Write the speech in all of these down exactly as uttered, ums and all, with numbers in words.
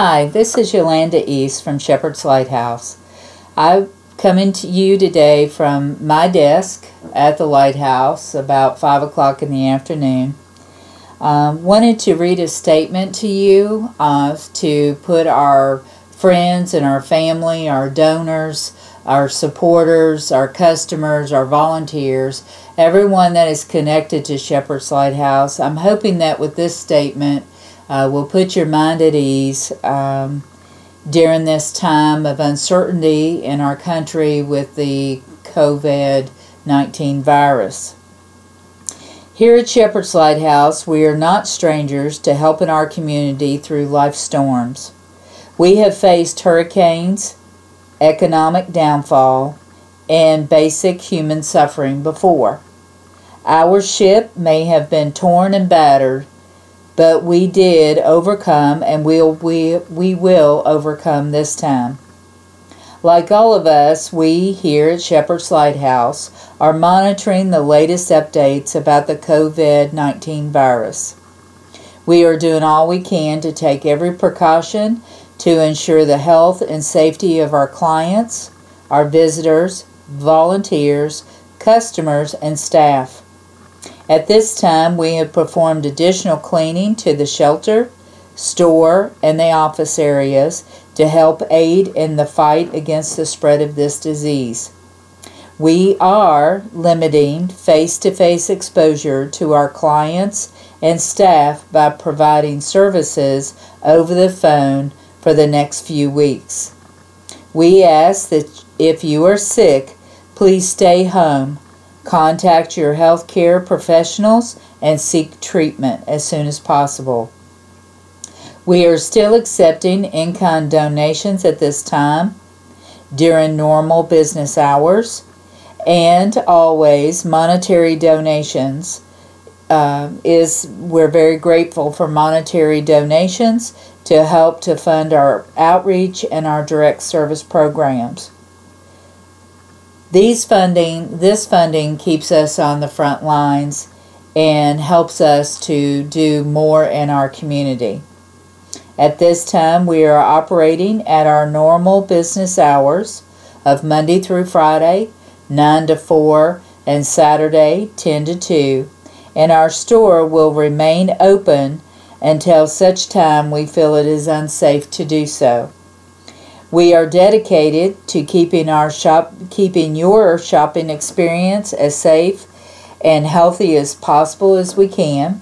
Hi, this is Yolanda East from Shepherd's Lighthouse. I'm coming to you today from my desk at the lighthouse about five o'clock in the afternoon. Um, wanted to read a statement to you uh, to put our friends and our family, our donors, our supporters, our customers, our volunteers, everyone that is connected to Shepherd's Lighthouse. I'm hoping that with this statement, Uh, will put your mind at ease um, during this time of uncertainty in our country with the COVID nineteen virus. Here at Shepherd's Lighthouse, we are not strangers to helping our community through life storms. We have faced hurricanes, economic downfall, and basic human suffering before. Our ship may have been torn and battered, but we did overcome, and we'll, we, we will overcome this time. Like all of us, we here at Shepherd's Lighthouse are monitoring the latest updates about the COVID nineteen virus. We are doing all we can to take every precaution to ensure the health and safety of our clients, our visitors, volunteers, customers, and staff. At this time, we have performed additional cleaning to the shelter, store, and the office areas to help aid in the fight against the spread of this disease. We are limiting face-to-face exposure to our clients and staff by providing services over the phone for the next few weeks. We ask that if you are sick, please stay home. Contact your healthcare professionals and seek treatment as soon as possible. We are still accepting in-kind donations at this time during normal business hours, and always monetary donations uh, is we're very grateful for monetary donations to help to fund our outreach and our direct service programs. These funding, this funding keeps us on the front lines and helps us to do more in our community. At this time, we are operating at our normal business hours of Monday through Friday, nine to four, and Saturday, ten to two, and our store will remain open until such time we feel it is unsafe to do so. We are dedicated to keeping our shop, keeping your shopping experience as safe and healthy as possible as we can.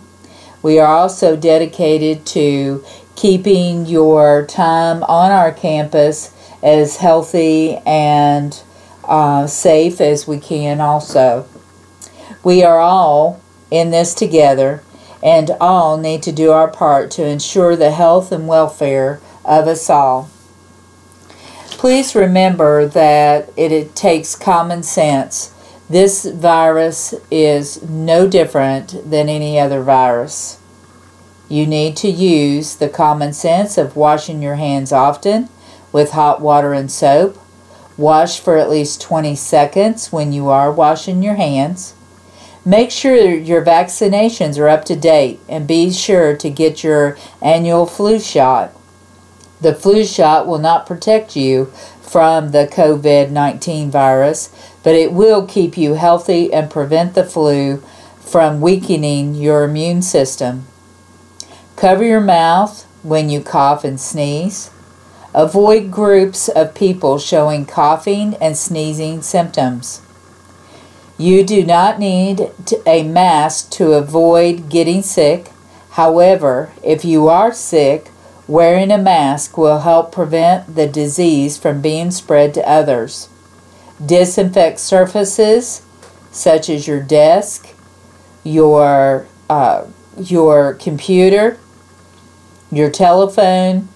We are also dedicated to keeping your time on our campus as healthy and uh, safe as we can also. We are all in this together and all need to do our part to ensure the health and welfare of us all. Please remember that it, it takes common sense. This virus is no different than any other virus. You need to use the common sense of washing your hands often with hot water and soap. Wash for at least twenty seconds when you are washing your hands. Make sure your vaccinations are up to date and be sure to get your annual flu shot. The flu shot will not protect you from the COVID nineteen virus, but it will keep you healthy and prevent the flu from weakening your immune system. Cover your mouth when you cough and sneeze. Avoid groups of people showing coughing and sneezing symptoms. You do not need a mask to avoid getting sick. However, if you are sick, wearing a mask will help prevent the disease from being spread to others. Disinfect surfaces such as your desk, your, uh, your computer, your telephone.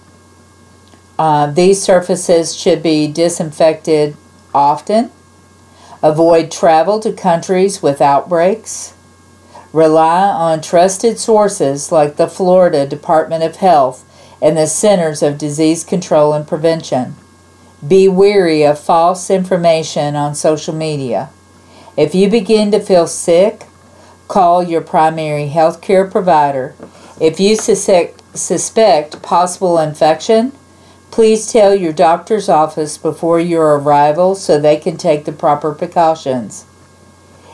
Uh, these surfaces should be disinfected often. Avoid travel to countries with outbreaks. Rely on trusted sources like the Florida Department of Health and the Centers of Disease Control and Prevention. Be wary of false information on social media. If you begin to feel sick, call your primary health care provider. If you suspect suspect possible infection, please tell your doctor's office before your arrival so they can take the proper precautions.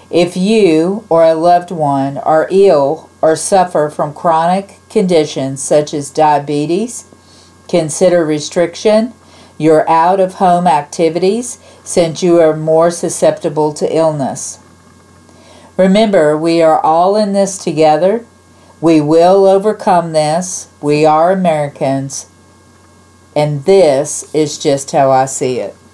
If you or a loved one are ill or suffer from chronic conditions such as diabetes, consider restriction, your out-of-home activities, since you are more susceptible to illness. Remember, we are all in this together. We will overcome this. We are Americans. And this is just how I see it.